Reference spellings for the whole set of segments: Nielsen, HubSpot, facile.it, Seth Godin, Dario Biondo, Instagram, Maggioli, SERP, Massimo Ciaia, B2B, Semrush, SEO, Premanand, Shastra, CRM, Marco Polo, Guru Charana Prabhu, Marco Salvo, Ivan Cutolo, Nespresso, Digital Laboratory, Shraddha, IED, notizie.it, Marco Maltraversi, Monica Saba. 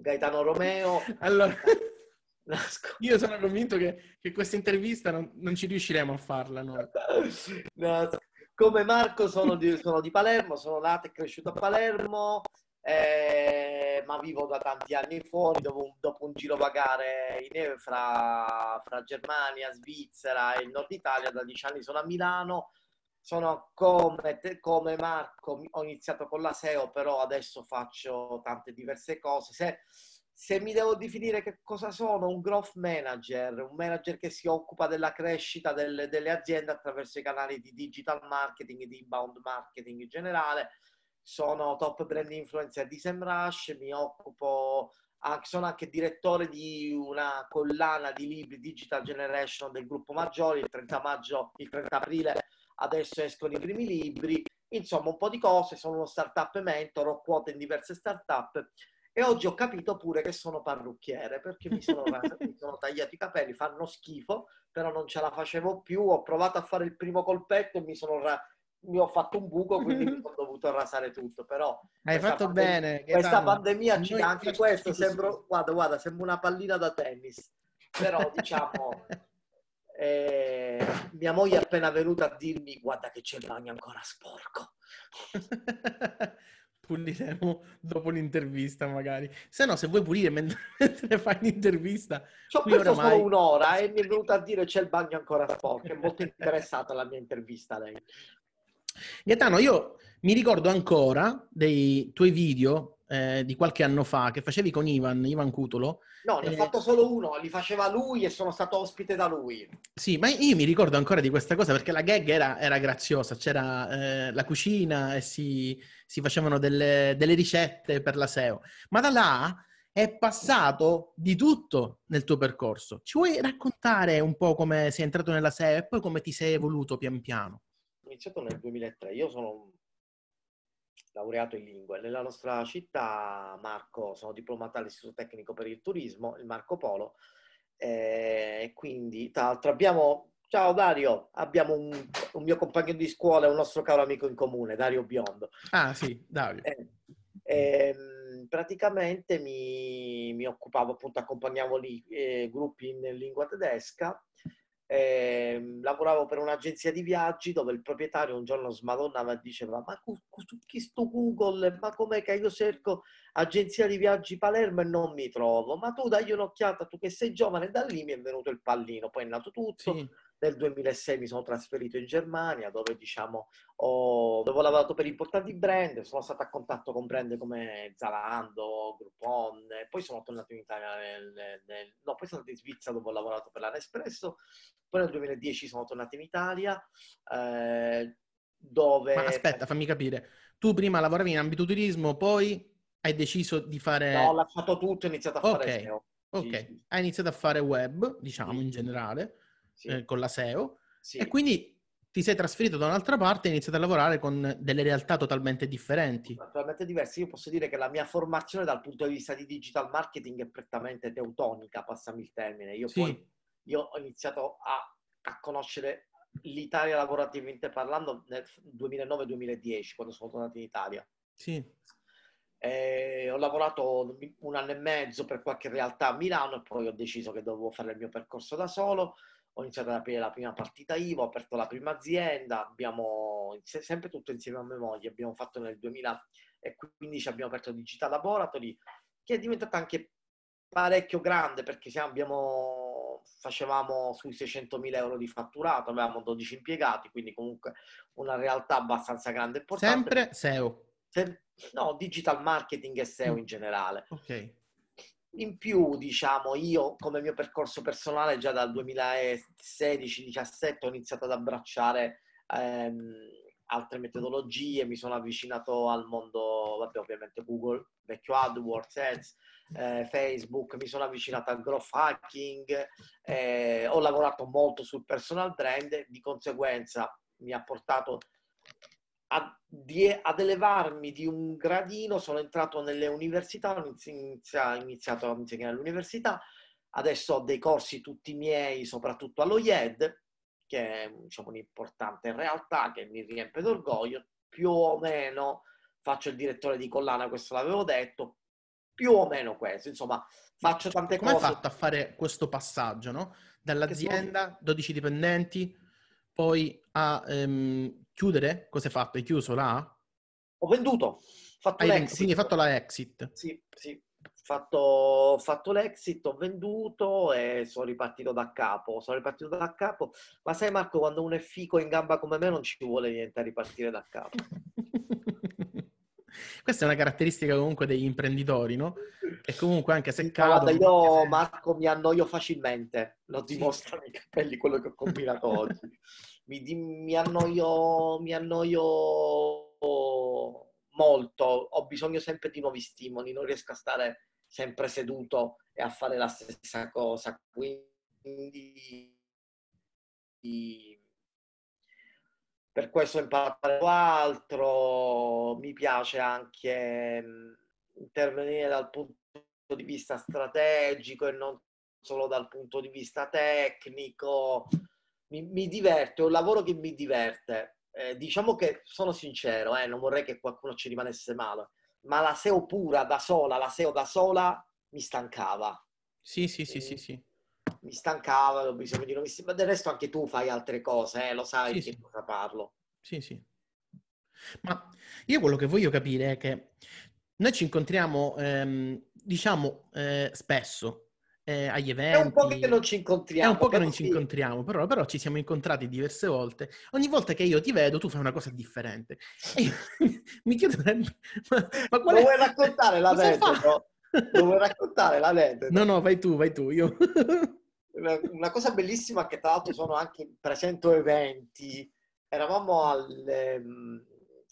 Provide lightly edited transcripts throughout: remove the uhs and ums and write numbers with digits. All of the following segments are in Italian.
Gaetano Romeo. Allora, io sono convinto che questa intervista non ci riusciremo a farla. No? Come Marco sono di Palermo, sono nato e cresciuto a Palermo, ma vivo da tanti anni fuori, dopo un giro vagare in neve fra Germania, Svizzera e il nord Italia. Da 10 anni sono a Milano. Sono come Marco, ho iniziato con la SEO, però adesso faccio tante diverse cose. Se mi devo definire che cosa sono, un growth manager, un manager che si occupa della crescita delle aziende attraverso i canali di digital marketing e di inbound marketing in generale. Sono top brand influencer di Semrush, mi occupo, sono anche direttore di una collana di libri Digital Generation del gruppo Maggioli. Il 30 aprile adesso escono i primi libri, insomma un po' di cose. Sono uno startup mentor, ho quote in diverse startup. E oggi ho capito pure che sono parrucchiere, perché mi sono tagliato i capelli, fanno schifo, però non ce la facevo più. Ho provato a fare il primo colpetto e mi ho fatto un buco, quindi mi sono dovuto rasare tutto. Però hai fatto bene. Questa pandemia ci dà anche questo. Sembro, guarda, sembro una pallina da tennis. Però diciamo, mia moglie è appena venuta a dirmi: guarda che c'è il bagno ancora sporco. Puliremo dopo l'intervista magari, se no, se vuoi pulire mentre fai l'intervista. Ci ho preso solo un'ora e mi è venuta a dire c'è il bagno ancora sporco. È molto interessata alla mia intervista lei. Gaetano, io mi ricordo ancora dei tuoi video di qualche anno fa che facevi con Ivan Cutolo. No, ne ho fatto solo uno, li faceva lui e sono stato ospite da lui. Sì, ma io mi ricordo ancora di questa cosa perché la gag era graziosa. C'era la cucina e si facevano delle ricette per la SEO. Ma da là è passato di tutto nel tuo percorso. Ci vuoi raccontare un po' come sei entrato nella SEO e poi come ti sei evoluto pian piano? Ho iniziato nel 2003. Io sono laureato in lingue. Nella nostra città, Marco, sono diplomata all'Istituto Tecnico per il Turismo, il Marco Polo, e quindi tra l'altro ciao Dario, abbiamo un mio compagno di scuola e un nostro caro amico in comune, Dario Biondo. Ah sì, Dario. Praticamente mi occupavo, appunto, accompagnavo lì gruppi in lingua tedesca. Lavoravo per un'agenzia di viaggi dove il proprietario un giorno smadonnava e diceva: ma chi sto Google, ma com'è che io cerco agenzia di viaggi Palermo e non mi trovo? Ma tu dagli un'occhiata, tu che sei giovane. Da lì mi è venuto il pallino, poi è nato tutto. Sì. Nel 2006 mi sono trasferito in Germania, dove dove ho lavorato per importanti brand. Sono stato a contatto con brand come Zalando, Groupon, poi sono tornato in Italia, poi sono andato in Svizzera dove ho lavorato per la Nespresso. Poi nel 2010 sono tornato in Italia, dove... Ma aspetta, fammi capire. Tu prima lavoravi in ambito turismo, poi hai deciso di fare... No, ho lasciato tutto e ho iniziato a fare SEO. Ok, sì. Hai iniziato a fare web, diciamo, sì, in generale. Sì. Con la SEO, sì. E quindi ti sei trasferito da un'altra parte e hai iniziato a lavorare con delle realtà totalmente differenti. Totalmente diverse. Io posso dire che la mia formazione dal punto di vista di digital marketing è prettamente teutonica, passami il termine. Io ho iniziato a conoscere l'Italia lavorativamente parlando nel 2009-2010, quando sono tornato in Italia. Sì. Ho lavorato un anno e mezzo per qualche realtà a Milano e poi ho deciso che dovevo fare il mio percorso da solo. Ho iniziato ad aprire la prima partita IVA, ho aperto la prima azienda, abbiamo sempre tutto insieme a mia moglie, abbiamo fatto nel 2015, abbiamo aperto Digital Laboratory, che è diventata anche parecchio grande perché facevamo sui 600.000 euro di fatturato, avevamo 12 impiegati, quindi comunque una realtà abbastanza grande e importante. Sempre SEO? No, digital marketing e SEO in generale. Ok. In più, diciamo, io come mio percorso personale già dal 2016-17 ho iniziato ad abbracciare altre metodologie, mi sono avvicinato al mondo, ovviamente Google, vecchio AdWords, Ads, Facebook, mi sono avvicinato al growth hacking, ho lavorato molto sul personal brand, di conseguenza mi ha portato ad elevarmi di un gradino. Sono entrato nelle università, ho iniziato a insegnare all'università, adesso ho dei corsi tutti miei, soprattutto allo IED, che è, diciamo, un'importante realtà che mi riempie d'orgoglio. Più o meno faccio il direttore di collana, questo l'avevo detto, più o meno questo, insomma, faccio tante cose. Come hai fatto a fare questo passaggio, no? Dall'azienda, 12 dipendenti, poi a chiudere? Cosa hai fatto? Hai chiuso la? Ho venduto, fatto l'exit. Quindi hai fatto la exit. Sì, sì. Fatto l'exit, ho venduto e sono ripartito da capo. Ma sai, Marco, quando uno è fico in gamba come me non ci vuole niente a ripartire da capo. Questa è una caratteristica comunque degli imprenditori, no? E comunque anche se cadono... Guarda, io, Marco, mi annoio facilmente. Lo dimostrano i capelli quello che ho combinato oggi. Mi annoio molto, ho bisogno sempre di nuovi stimoli, non riesco a stare sempre seduto e a fare la stessa cosa, quindi per questo imparare altro, mi piace anche intervenire dal punto di vista strategico e non solo dal punto di vista tecnico, mi diverto, è un lavoro che mi diverte. Diciamo che sono sincero, non vorrei che qualcuno ci rimanesse male, ma la SEO pura da sola, mi stancava. Sì. Mi stancava, ho bisogno di nuovi stimoli. Ma del resto anche tu fai altre cose, lo sai che cosa parlo. Sì, sì. Ma io quello che voglio capire è che noi ci incontriamo, spesso. Agli eventi. È un po' che non ci incontriamo. È un po' che non ci incontriamo, però ci siamo incontrati diverse volte. Ogni volta che io ti vedo, tu fai una cosa differente. E io mi chiedo, ma qual è... vuoi raccontare la l'aneddoto? No, vai tu, io. Una cosa bellissima che tra l'altro sono anche presento eventi. Eravamo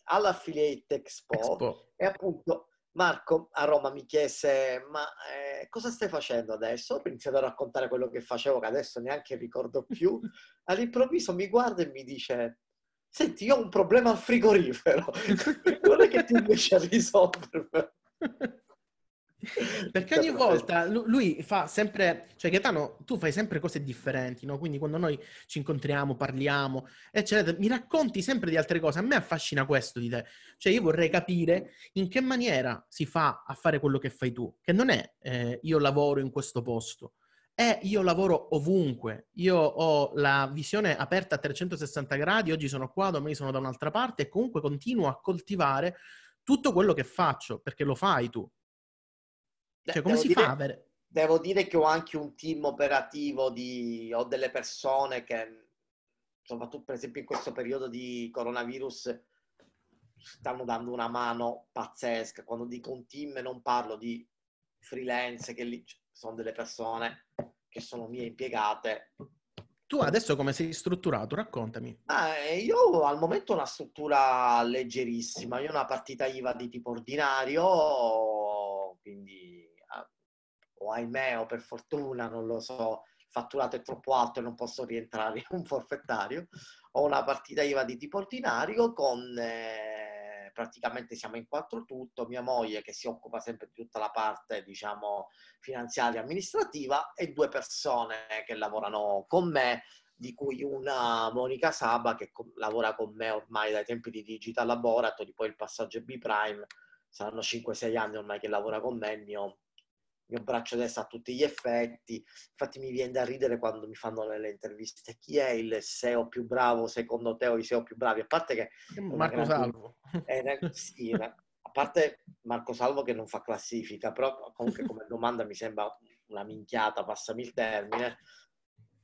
all'Affiliate Expo. E appunto... Marco a Roma mi chiese, ma cosa stai facendo adesso? Ho iniziato a raccontare quello che facevo, che adesso neanche ricordo più. All'improvviso mi guarda e mi dice, senti, io ho un problema al frigorifero. Non è che tu riesci a risolverlo. Perché ogni volta lui fa sempre, cioè Gaetano, tu fai sempre cose differenti, no? Quindi quando noi ci incontriamo, parliamo, eccetera, mi racconti sempre di altre cose. A me affascina questo di te, cioè io vorrei capire in che maniera si fa a fare quello che fai tu, che non è io lavoro in questo posto, è io lavoro ovunque, io ho la visione aperta a 360 gradi, oggi sono qua, domani sono da un'altra parte e comunque continuo a coltivare tutto quello che faccio, perché lo fai tu. Cioè, come si fa? Devo dire che ho anche un team operativo, ho delle persone che, soprattutto per esempio in questo periodo di coronavirus, stanno dando una mano pazzesca. Quando dico un team non parlo di freelance, che lì sono delle persone che sono mie impiegate. Tu adesso come sei strutturato? Raccontami. Io al momento ho una struttura leggerissima. Io ho una partita IVA di tipo ordinario, quindi ahimè o per fortuna, non lo so, il fatturato è troppo alto e non posso rientrare in un forfettario. Ho una partita IVA di tipo ordinario con praticamente siamo in quattro tutto, mia moglie che si occupa sempre di tutta la parte, diciamo, finanziaria e amministrativa, e due persone che lavorano con me, di cui una Monica Saba che lavora con me ormai dai tempi di Digital Laboratory, poi il passaggio B Prime, saranno 5-6 anni ormai che lavora con me, il mio braccio destro a tutti gli effetti. Infatti mi viene da ridere quando mi fanno le interviste, chi è il SEO più bravo secondo te o i SEO più bravi, a parte che Marco Salvo a parte Marco Salvo che non fa classifica, però comunque come domanda mi sembra una minchiata, passami il termine.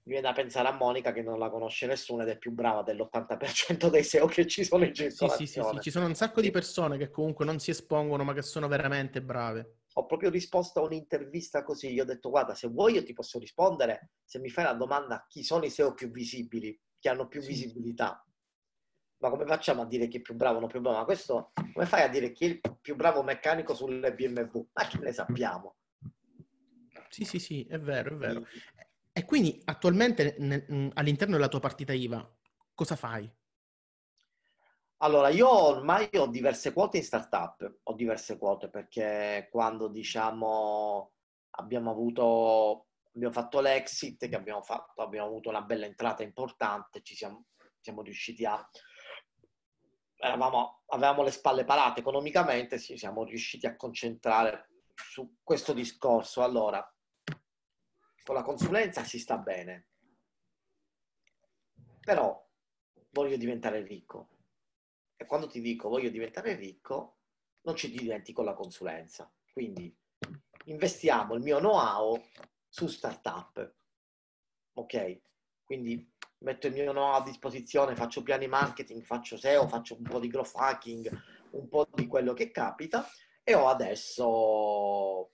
Mi viene da pensare a Monica che non la conosce nessuno ed è più brava dell'80% dei SEO che ci sono in circolazione. Sì, ci sono un sacco di persone che comunque non si espongono ma che sono veramente brave. Ho proprio risposto a un'intervista così, gli ho detto guarda, se vuoi io ti posso rispondere, se mi fai la domanda chi sono i SEO più visibili, che hanno più visibilità. Ma come facciamo a dire chi è più bravo o non più bravo? Ma questo, come fai a dire chi è il più bravo meccanico sulle BMW? Ma che ne sappiamo? Sì, è vero. E quindi attualmente all'interno della tua partita IVA cosa fai? Allora, io ormai ho diverse quote in startup, perché quando, diciamo, abbiamo fatto l'exit, che abbiamo avuto una bella entrata importante, siamo riusciti a... avevamo le spalle parate economicamente, ci siamo riusciti a concentrare su questo discorso. Allora, con la consulenza si sta bene, però voglio diventare ricco. E quando ti dico voglio diventare ricco, non ci diventi con la consulenza. Quindi investiamo il mio know-how su startup. Ok? Quindi metto il mio know-how a disposizione, faccio piani marketing, faccio SEO, faccio un po' di growth hacking, un po' di quello che capita, e ho adesso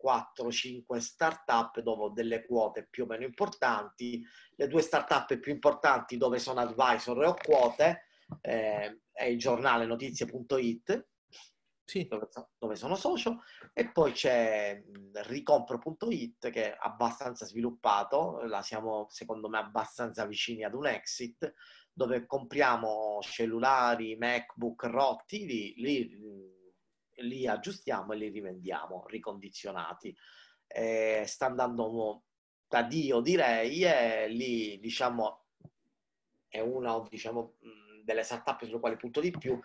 4-5 startup dove ho delle quote più o meno importanti. Le 2 startup più importanti dove sono advisor e ho quote è il giornale notizie.it, sì, dove sono socio, e poi c'è ricompro.it che è abbastanza sviluppato, la siamo secondo me abbastanza vicini ad un exit, dove compriamo cellulari, MacBook rotti, li aggiustiamo e li rivendiamo ricondizionati. Sta andando da Dio, direi, e lì diciamo è una, diciamo, delle startup sulle quali punto di più,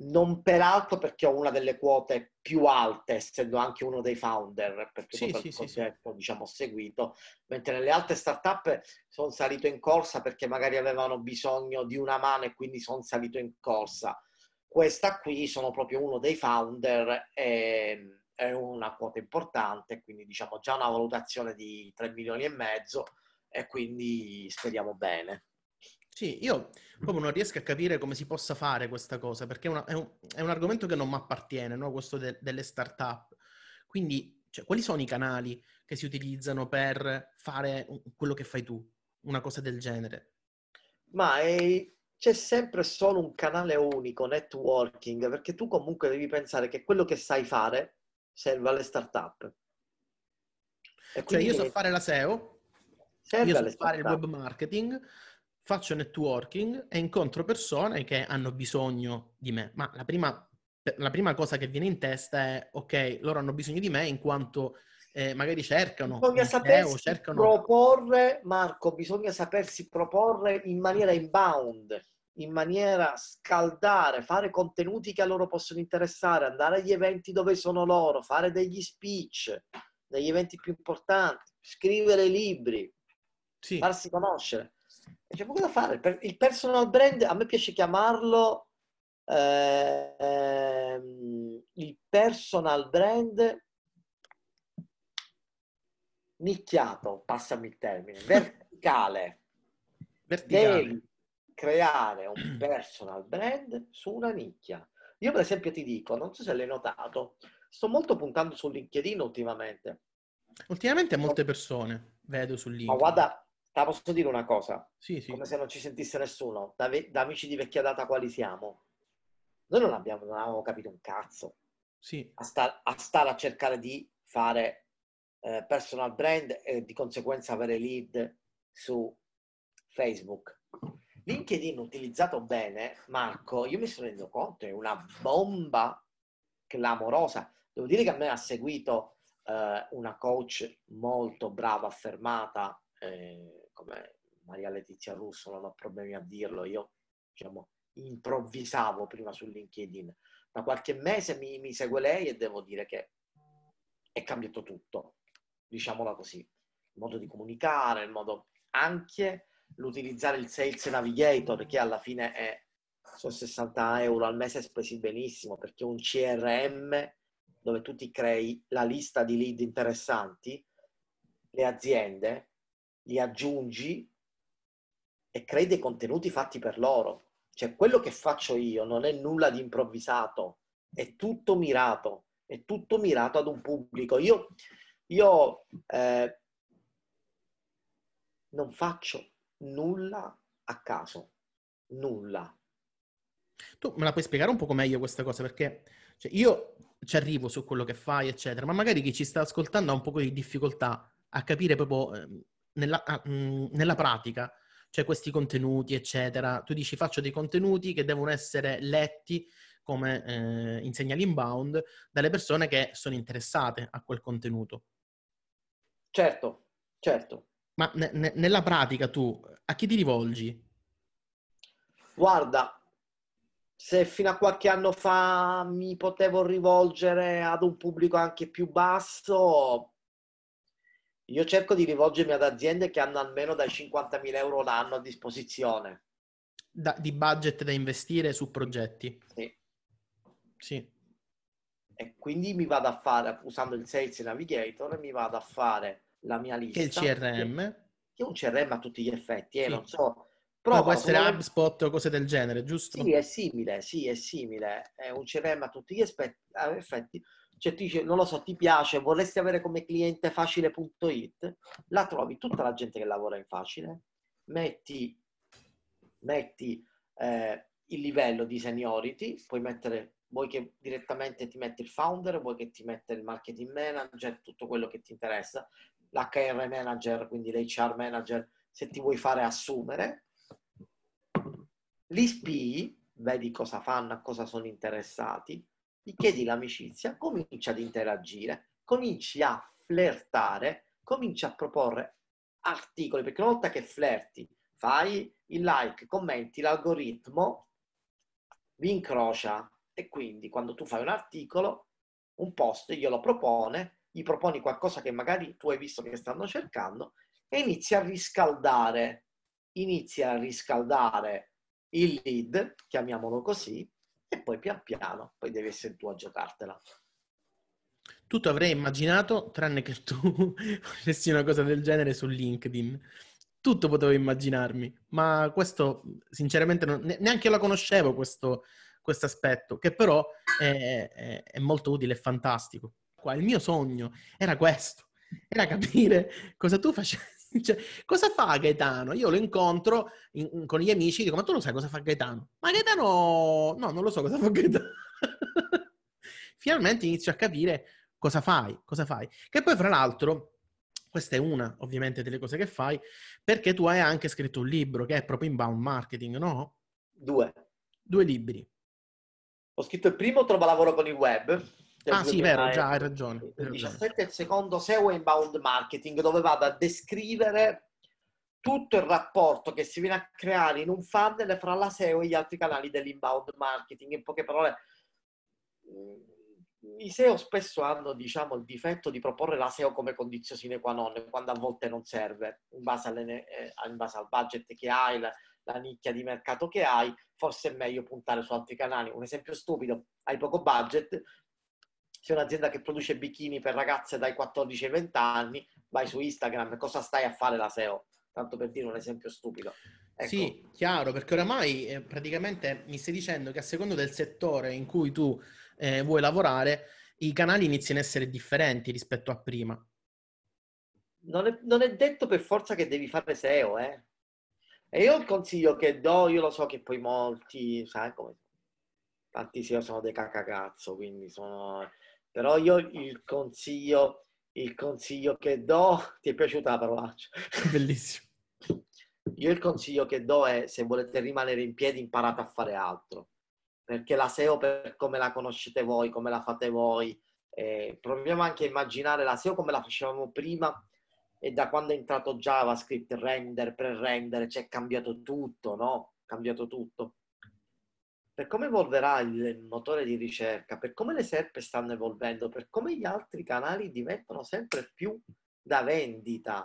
non peraltro perché ho una delle quote più alte, essendo anche uno dei founder, perché il concetto, diciamo, ho seguito, mentre nelle altre startup sono salito in corsa perché magari avevano bisogno di una mano e quindi sono salito in corsa. Questa qui sono proprio uno dei founder, è una quota importante, quindi diciamo già una valutazione di 3,5 milioni e quindi speriamo bene. Sì, io proprio non riesco a capire come si possa fare questa cosa, perché è un argomento che non mi appartiene, no? Questo delle start-up. Quindi, cioè, quali sono i canali che si utilizzano per fare quello che fai tu, una cosa del genere? Ma c'è sempre solo un canale unico, networking, perché tu comunque devi pensare che quello che sai fare serve alle startup. E quindi io so fare la SEO, io so fare il web marketing, faccio networking e incontro persone che hanno bisogno di me. Ma la prima cosa che viene in testa è, ok, loro hanno bisogno di me in quanto magari cercano, proporre, Marco, bisogna sapersi proporre in maniera inbound, in maniera scaldare, fare contenuti che a loro possono interessare, andare agli eventi dove sono loro, fare degli speech, degli eventi più importanti, scrivere libri, sì, farsi conoscere. C'è poco da fare. Il personal brand, a me piace chiamarlo il personal brand nicchiato, passami il termine, verticale. Devi creare un personal brand su una nicchia. Io per esempio ti dico, non so se l'hai notato, sto molto puntando su LinkedIn ultimamente. Ultimamente a molte persone vedo su LinkedIn. Ma guarda, te la posso dire una cosa? Sì, sì. Come se non ci sentisse nessuno. Da amici di vecchia data quali siamo? Noi non avevamo capito un cazzo. Sì. A stare a cercare di fare personal brand e di conseguenza avere lead su Facebook. LinkedIn utilizzato bene, Marco, io mi sono reso conto, è una bomba clamorosa. Devo dire che a me ha seguito una coach molto brava, affermata, come Maria Letizia Russo, non ho problemi a dirlo. Io, diciamo, improvvisavo prima su LinkedIn. Da qualche mese mi segue lei e devo dire che è cambiato tutto, diciamola così, il modo di comunicare, il modo, anche l'utilizzare il Sales Navigator, che alla fine sono 60 euro al mese spesi benissimo, perché è un CRM dove tu ti crei la lista di lead interessanti, le aziende, li aggiungi e crei dei contenuti fatti per loro. Cioè quello che faccio io non è nulla di improvvisato, è tutto mirato, ad un pubblico. Io non faccio nulla a caso, nulla. Tu me la puoi spiegare un po' meglio questa cosa? Perché cioè, io ci arrivo su quello che fai, eccetera, ma magari chi ci sta ascoltando ha un po' di difficoltà a capire proprio nella pratica, cioè questi contenuti, eccetera. Tu dici faccio dei contenuti che devono essere letti come insegna l'inbound dalle persone che sono interessate a quel contenuto. Certo, certo. Ma nella pratica tu a chi ti rivolgi? Guarda, se fino a qualche anno fa mi potevo rivolgere ad un pubblico anche più basso, io cerco di rivolgermi ad aziende che hanno almeno dai 50.000 euro l'anno a disposizione. Di budget da investire su progetti. Sì. Sì. E quindi mi vado a fare, usando il Sales Navigator, mi vado a fare la mia lista. Che il CRM. Che è un CRM a tutti gli effetti, sì. Non so. Però può essere HubSpot o cose del genere, giusto? Sì, è simile, È un CRM a tutti gli effetti. Cioè, ti dice, non lo so, ti piace, vorresti avere come cliente facile.it, la trovi tutta la gente che lavora in Facile, metti il livello di seniority, puoi mettere, vuoi che direttamente ti mette il founder, vuoi che ti metta il marketing manager, tutto quello che ti interessa, l'HR manager, quindi l'HR manager, se ti vuoi fare assumere. Li spii, vedi cosa fanno, a cosa sono interessati, gli chiedi l'amicizia, cominci ad interagire, cominci a flirtare, cominci a proporre articoli, perché una volta che flirti, fai il like, commenti, l'algoritmo vi incrocia e quindi quando tu fai un articolo, un post, glielo propone, gli proponi qualcosa che magari tu hai visto che stanno cercando e inizi a riscaldare il lead, chiamiamolo così, e poi pian piano, poi devi essere tu a giocartela. Tutto avrei immaginato, tranne che tu facessi una cosa del genere su LinkedIn. Tutto potevo immaginarmi, ma questo sinceramente neanche la conoscevo, questo aspetto, che però è molto utile e fantastico. Il mio sogno era questo, era capire cosa tu facessi. Cioè, cosa fa Gaetano? Io lo incontro con gli amici, dico, ma tu lo sai cosa fa Gaetano? Ma Gaetano... No, non lo so cosa fa Gaetano. Finalmente inizio a capire cosa fai. Che poi, fra l'altro, questa è una, ovviamente, delle cose che fai, perché tu hai anche scritto un libro, che è proprio inbound marketing, no? Due libri. Ho scritto il primo, Trova lavoro con il web. Ah sì, vero, già, hai ragione. Il 17 è il secondo, SEO Inbound Marketing, dove vado a descrivere tutto il rapporto che si viene a creare in un funnel fra la SEO e gli altri canali dell'inbound marketing. In poche parole, i SEO spesso hanno, diciamo, il difetto di proporre la SEO come condizione sine qua non, quando a volte non serve, in base al budget che hai, la nicchia di mercato che hai, forse è meglio puntare su altri canali. Un esempio stupido, hai poco budget, sei un'azienda che produce bikini per ragazze dai 14 ai 20 anni, vai su Instagram, cosa stai a fare la SEO? Tanto per dire un esempio stupido. Ecco. Sì, chiaro, perché oramai praticamente mi stai dicendo che a seconda del settore in cui tu vuoi lavorare, i canali iniziano a essere differenti rispetto a prima. Non è detto per forza che devi fare SEO, eh? E io il consiglio che do, io lo so che poi molti, sai come... Tanti SEO sono dei cacacazzo, quindi sono... Però io il consiglio che do... Ti è piaciuta la parolaccia? Bellissimo. Io il consiglio che do è, se volete rimanere in piedi, imparate a fare altro. Perché la SEO, per come la conoscete voi, come la fate voi, proviamo anche a immaginare la SEO come la facevamo prima e da quando è entrato JavaScript, render, pre-render, c'è cambiato tutto, no? Cambiato tutto. Per come evolverà il motore di ricerca, per come le SERP stanno evolvendo, per come gli altri canali diventano sempre più da vendita,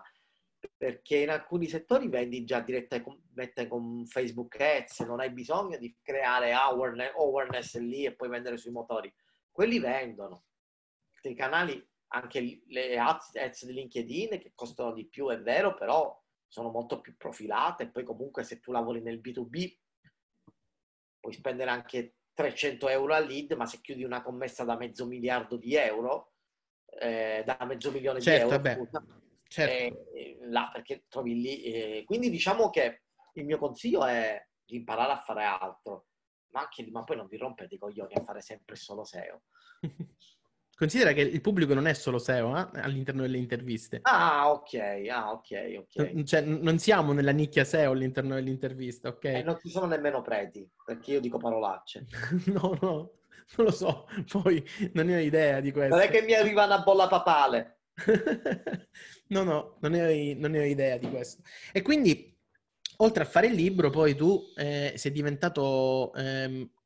perché in alcuni settori vendi già direttamente con Facebook Ads, non hai bisogno di creare awareness lì e poi vendere sui motori. Quelli vendono. I canali, anche le ads di LinkedIn, che costano di più, è vero, però sono molto più profilate e poi comunque se tu lavori nel B2B, puoi spendere anche 300 euro al lead, ma se chiudi una commessa da mezzo milione certo, di euro, certo. Là perché trovi lì. Quindi diciamo che il mio consiglio è di imparare a fare altro, ma poi non vi rompete i coglioni a fare sempre solo SEO. Considera che il pubblico non è solo SEO, all'interno delle interviste. Ah, ok. Cioè, non siamo nella nicchia SEO all'interno dell'intervista, ok? E non ci sono nemmeno preti, perché io dico parolacce. No, non lo so, poi non ne ho idea di questo. Non è che mi arriva una bolla papale. No, non ne ho idea di questo. E quindi, oltre a fare il libro, poi tu sei diventato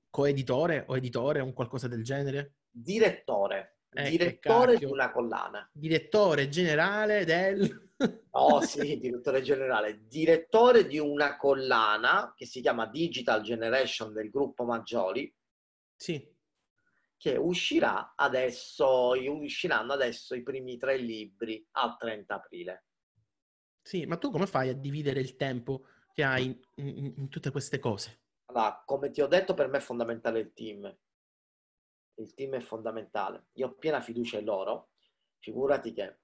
coeditore o editore, un qualcosa del genere? Direttore. Direttore di una collana. Direttore generale del... Oh sì, direttore generale. Direttore di una collana che si chiama Digital Generation del gruppo Maggioli. Sì. Che uscirà adesso, usciranno adesso i primi 3 libri al 30 aprile. Sì, ma tu come fai a dividere il tempo che hai in tutte queste cose? Allora, come ti ho detto, per me è fondamentale il team. Il team è fondamentale. Io ho piena fiducia in loro. Figurati che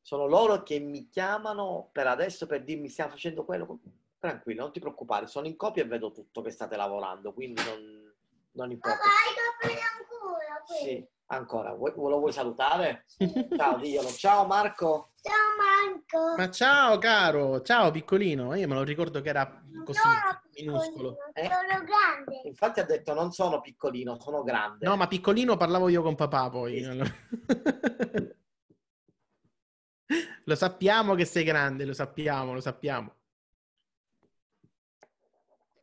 sono loro che mi chiamano per adesso per dirmi stiamo facendo quello. Tranquillo, non ti preoccupare. Sono in copia e vedo tutto che state lavorando, quindi non importa. Ma vai, ancora, sì, ancora. Lo vuoi salutare? Sì. Ciao, diglielo. Ciao Marco. Ciao Marco. Ma ciao caro, ciao piccolino. Io me lo ricordo che era così, minuscolo. Sono grande. Infatti ha detto non sono piccolino, sono grande. No, ma piccolino parlavo io con papà poi. Sì. Lo sappiamo che sei grande, lo sappiamo, lo sappiamo.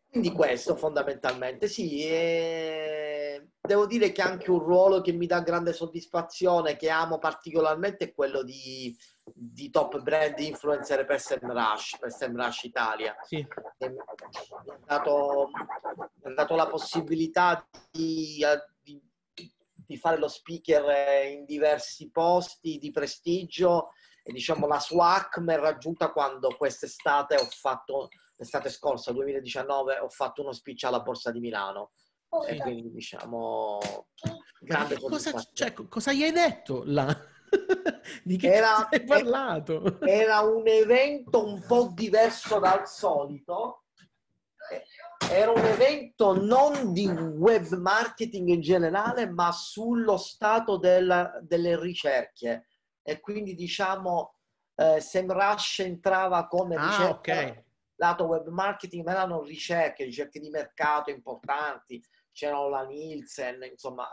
Quindi questo fondamentalmente, sì, devo dire che anche un ruolo che mi dà grande soddisfazione, che amo particolarmente, è quello di top brand influencer per Semrush Italia. Sì. Mi ha dato la possibilità di fare lo speaker in diversi posti di prestigio e diciamo la sua acme è raggiunta quando quest'estate ho fatto... L'estate scorsa, 2019, ho fatto uno speech alla Borsa di Milano. Oh, e quindi, diciamo, grande cosa gli hai detto là? Di che hai parlato? Era un evento un po' diverso dal solito. Era un evento non di web marketing in generale, ma sullo stato delle ricerche. E quindi, diciamo, Semrush entrava come ricerca... Okay. Lato web marketing, ma erano ricerche di mercato importanti, c'erano la Nielsen, insomma,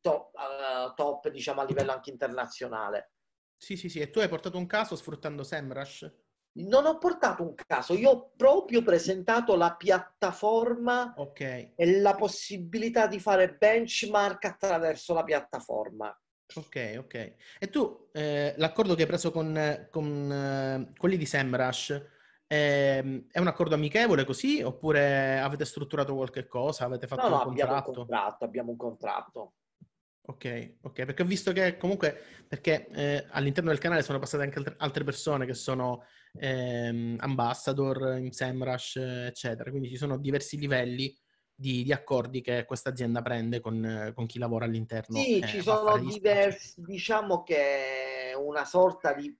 top diciamo a livello anche internazionale. Sì, sì, sì. E tu hai portato un caso sfruttando Semrush? Non ho portato un caso, io ho proprio presentato la piattaforma e la possibilità di fare benchmark attraverso la piattaforma. Ok, ok. E tu, l'accordo che hai preso con quelli di Semrush... È un accordo amichevole così oppure avete strutturato qualche cosa? Avete fatto un contratto? Abbiamo un contratto. Ok, perché ho visto che comunque all'interno del canale sono passate anche altre persone che sono ambassador in Semrush, eccetera. Quindi ci sono diversi livelli di accordi che questa azienda prende con chi lavora all'interno. Sì, ci sono diversi, diciamo che una sorta di,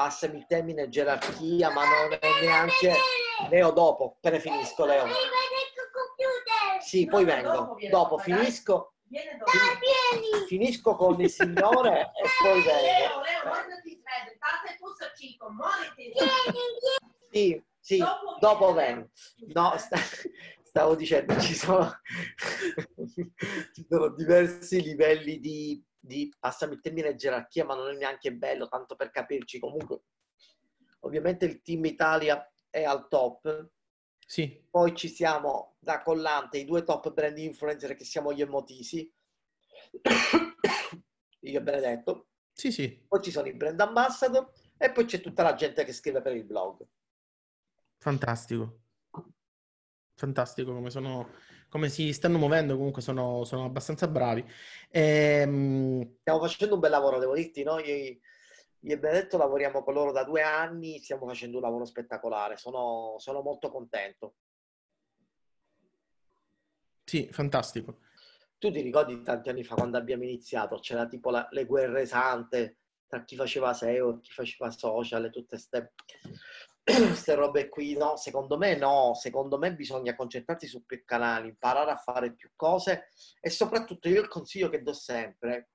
passami il termine, gerarchia, ma non è neanche... Leo, dopo, prefinisco Leo. Sì, poi vengo. Dopo finisco... Finisco con il signore e poi vengo. Leo, quando ti credi? Tanto tu sei ciclo, muoviti. Sì, dopo vengo. No, stavo dicendo, ci sono diversi livelli di passami il termine gerarchia, ma non è neanche bello, tanto per capirci. Comunque ovviamente il team Italia è al top, sì. Poi ci siamo da collante i 2 top brand influencer che siamo io e Motisi, io e Benedetto, sì. Poi ci sono i brand ambassador e poi c'è tutta la gente che scrive per il blog. Fantastico come si stanno muovendo, comunque sono abbastanza bravi. Stiamo facendo un bel lavoro, devo dirti, no? Io e Benedetto lavoriamo con loro da 2 anni, stiamo facendo un lavoro spettacolare, sono molto contento. Sì, fantastico. Tu ti ricordi tanti anni fa quando abbiamo iniziato? C'era tipo le guerre sante tra chi faceva SEO e chi faceva social e tutte queste robe qui, no? Secondo me bisogna concentrarsi su più canali, imparare a fare più cose e soprattutto io il consiglio che do sempre: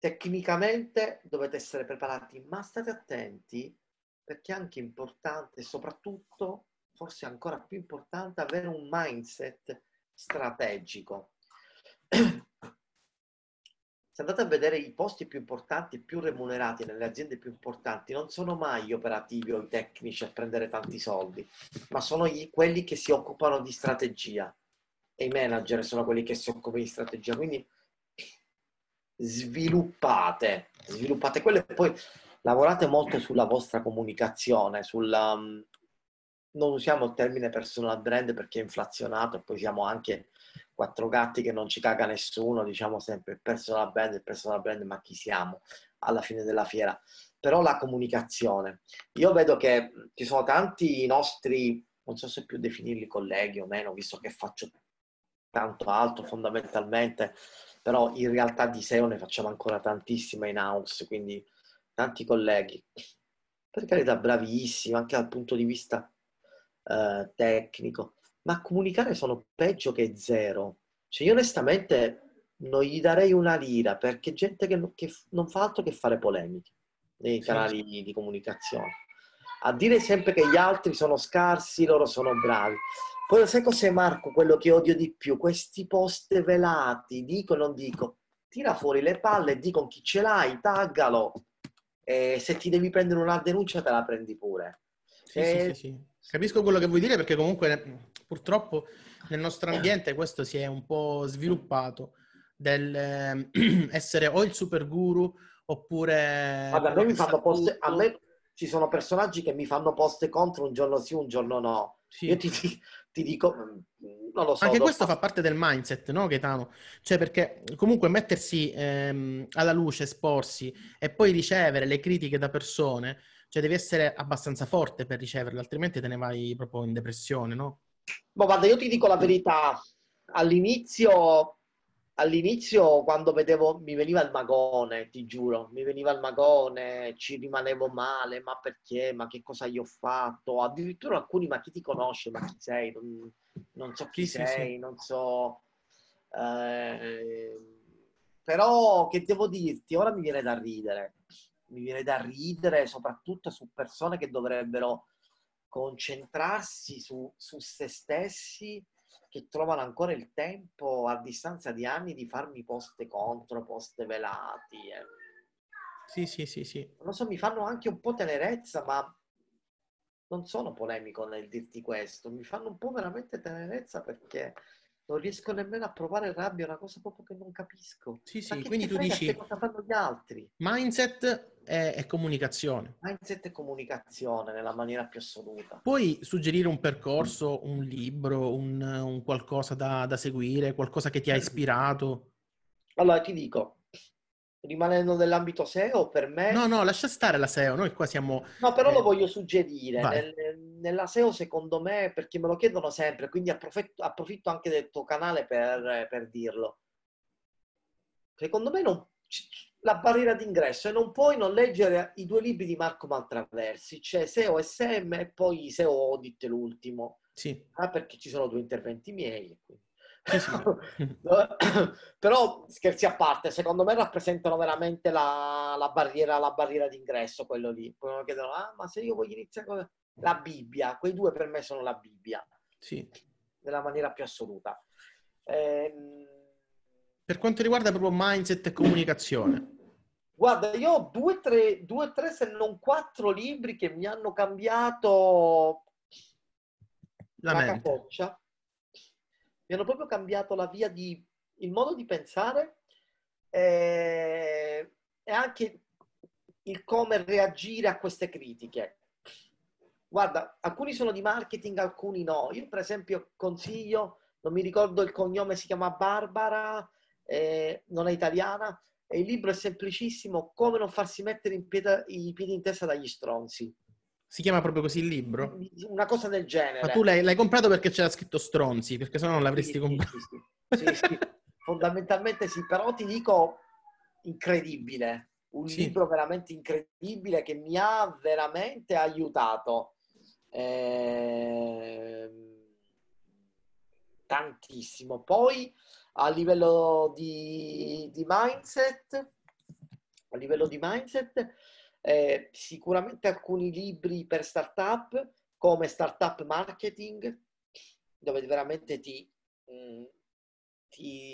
tecnicamente dovete essere preparati, ma state attenti perché è anche importante, soprattutto forse ancora più importante, avere un mindset strategico. se andate a vedere i posti più importanti, più remunerati nelle aziende più importanti, non sono mai gli operativi o i tecnici a prendere tanti soldi, ma sono quelli che si occupano di strategia, e i manager sono quelli che si occupano di strategia. Quindi sviluppate quello e poi lavorate molto sulla vostra comunicazione, sulla... Non usiamo il termine personal brand perché è inflazionato e poi siamo anche quattro gatti che non ci caga nessuno, diciamo sempre il personal brand, ma chi siamo alla fine della fiera? Però la comunicazione. Io vedo che ci sono tanti nostri, non so se più definirli colleghi o meno, visto che faccio tanto altro fondamentalmente, però in realtà di SEO ne facciamo ancora tantissima in house, quindi tanti colleghi, per carità bravissimi anche dal punto di vista tecnico, ma comunicare sono peggio che zero. Cioè io onestamente non gli darei una lira, perché gente che non fa altro che fare polemiche nei canali di comunicazione, a dire sempre che gli altri sono scarsi, loro sono bravi. Poi sai cos'è, Marco, quello che odio di più? Questi post velati, dico non dico, tira fuori le palle e di con chi ce l'hai, taggalo, e se ti devi prendere una denuncia te la prendi pure. Sì. Capisco quello che vuoi dire, perché comunque purtroppo nel nostro ambiente questo si è un po' sviluppato, del essere o il super guru oppure... Vabbè, a me mi fanno post... a me ci sono personaggi che mi fanno post contro un giorno sì, un giorno no. Sì. Io ti dico, non lo so. Anche questo fa parte del mindset, no Gaetano? Cioè perché comunque mettersi alla luce, esporsi e poi ricevere le critiche da persone... Cioè devi essere abbastanza forte per riceverlo, altrimenti te ne vai proprio in depressione, no? Ma guarda, io ti dico la verità. All'inizio quando vedevo, mi veniva il magone, ti giuro. Mi veniva il magone, ci rimanevo male. Ma perché? Ma che cosa gli ho fatto? Addirittura alcuni, ma chi ti conosce? Ma chi sei? Non so chi sei, sì. Non so... Però, che devo dirti? Ora mi viene da ridere. Mi viene da ridere soprattutto su persone che dovrebbero concentrarsi su se stessi, che trovano ancora il tempo a distanza di anni di farmi post contro, post velati. Sì. Non lo so, mi fanno anche un po' tenerezza, ma non sono polemico nel dirti questo. Mi fanno un po' veramente tenerezza perché... Non riesco nemmeno a provare rabbia, è una cosa proprio che non capisco. Sì, quindi tu dici cosa fanno gli altri. Mindset e comunicazione. Mindset e comunicazione nella maniera più assoluta. Puoi suggerire un percorso, un libro, un qualcosa da seguire, qualcosa che ti ha ispirato? Allora ti dico, rimanendo nell'ambito SEO, per me... No, lascia stare la SEO, noi qua siamo... No, però lo voglio suggerire. Nella SEO, secondo me, perché me lo chiedono sempre, quindi approfitto anche del tuo canale per dirlo. Secondo me la barriera d'ingresso è non puoi non leggere i due libri di Marco Maltraversi, cioè SEO SM e poi SEO Audit, l'ultimo. Sì. Perché ci sono due interventi miei, quindi... Però scherzi a parte, secondo me rappresentano veramente la barriera d'ingresso, quello lì. Poi mi chiedono, ma se io voglio iniziare con la Bibbia, quei due per me sono la Bibbia, sì, nella maniera più assoluta. Per quanto riguarda proprio mindset e comunicazione, guarda, io ho due, tre se non quattro libri che mi hanno cambiato la capoccia. Mi hanno proprio cambiato la via il modo di pensare e anche il come reagire a queste critiche. Guarda, alcuni sono di marketing, alcuni no. Io per esempio consiglio, non mi ricordo il cognome, si chiama Barbara, non è italiana, e il libro è semplicissimo, Come non farsi mettere i piedi in testa dagli stronzi. Si chiama proprio così il libro? Una cosa del genere. Ma tu l'hai comprato perché c'era scritto stronzi, perché sennò non l'avresti comprato. Sì. Fondamentalmente sì, però ti dico, incredibile. Un libro veramente incredibile che mi ha veramente aiutato. Tantissimo. Poi, a livello di mindset... sicuramente alcuni libri per startup, come Startup Marketing, dove veramente ti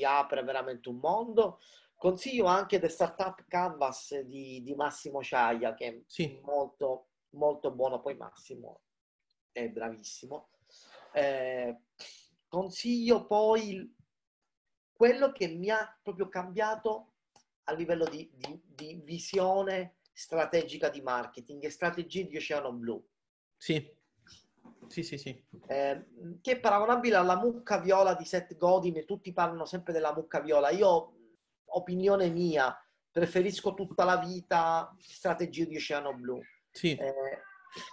apre veramente un mondo, Consiglio anche The Startup Canvas di Massimo Ciaia, che è molto, molto buono. Poi Massimo è bravissimo. Consiglio poi quello che mi ha proprio cambiato a livello di visione strategica di marketing e strategie di Oceano Blu. Sì. Sì, sì, sì. Che è paragonabile alla mucca viola di Seth Godin, e tutti parlano sempre della mucca viola. Io, opinione mia, preferisco tutta la vita strategie di Oceano Blu. Sì.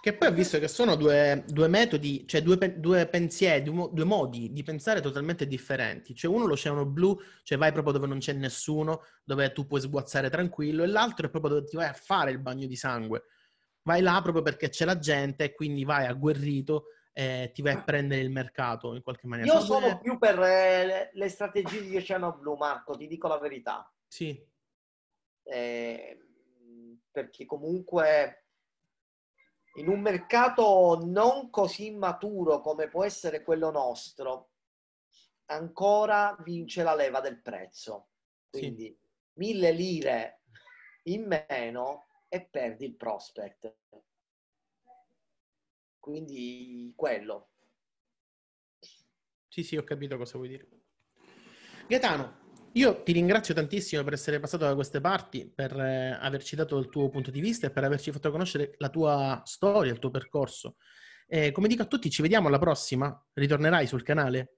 Che poi ho visto che sono due metodi, cioè due pensieri, due modi di pensare totalmente differenti. Cioè uno, l'Oceano Blu, cioè vai proprio dove non c'è nessuno, dove tu puoi sguazzare tranquillo, e l'altro è proprio dove ti vai a fare il bagno di sangue. Vai là proprio perché c'è la gente e quindi vai agguerrito e ti vai a prendere il mercato in qualche maniera. Io sono più per le strategie di Oceano Blu, Marco, ti dico la verità. Sì. Perché comunque in un mercato non così maturo come può essere quello nostro, ancora vince la leva del prezzo. Quindi 1.000 lire in meno e perdi il prospect. Quindi quello. Sì, sì, ho capito cosa vuoi dire. Gaetano, io ti ringrazio tantissimo per essere passato da queste parti, per averci dato il tuo punto di vista e per averci fatto conoscere la tua storia, il tuo percorso. Come dico a tutti, ci vediamo alla prossima. Ritornerai sul canale?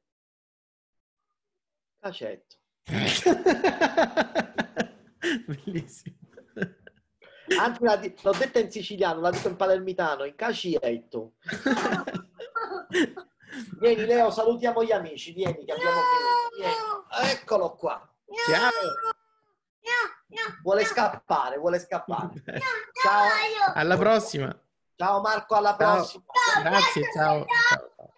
Accetto. Bellissimo. Anzi, l'ho detta in siciliano, la dico in palermitano, in cacietto. Vieni Leo, salutiamo gli amici, vieni che abbiamo finito. Vieni. Eccolo qua. Ciao. Vuole scappare, vuole scappare. Ciao. Alla prossima. Ciao Marco, alla prossima. Grazie, ciao.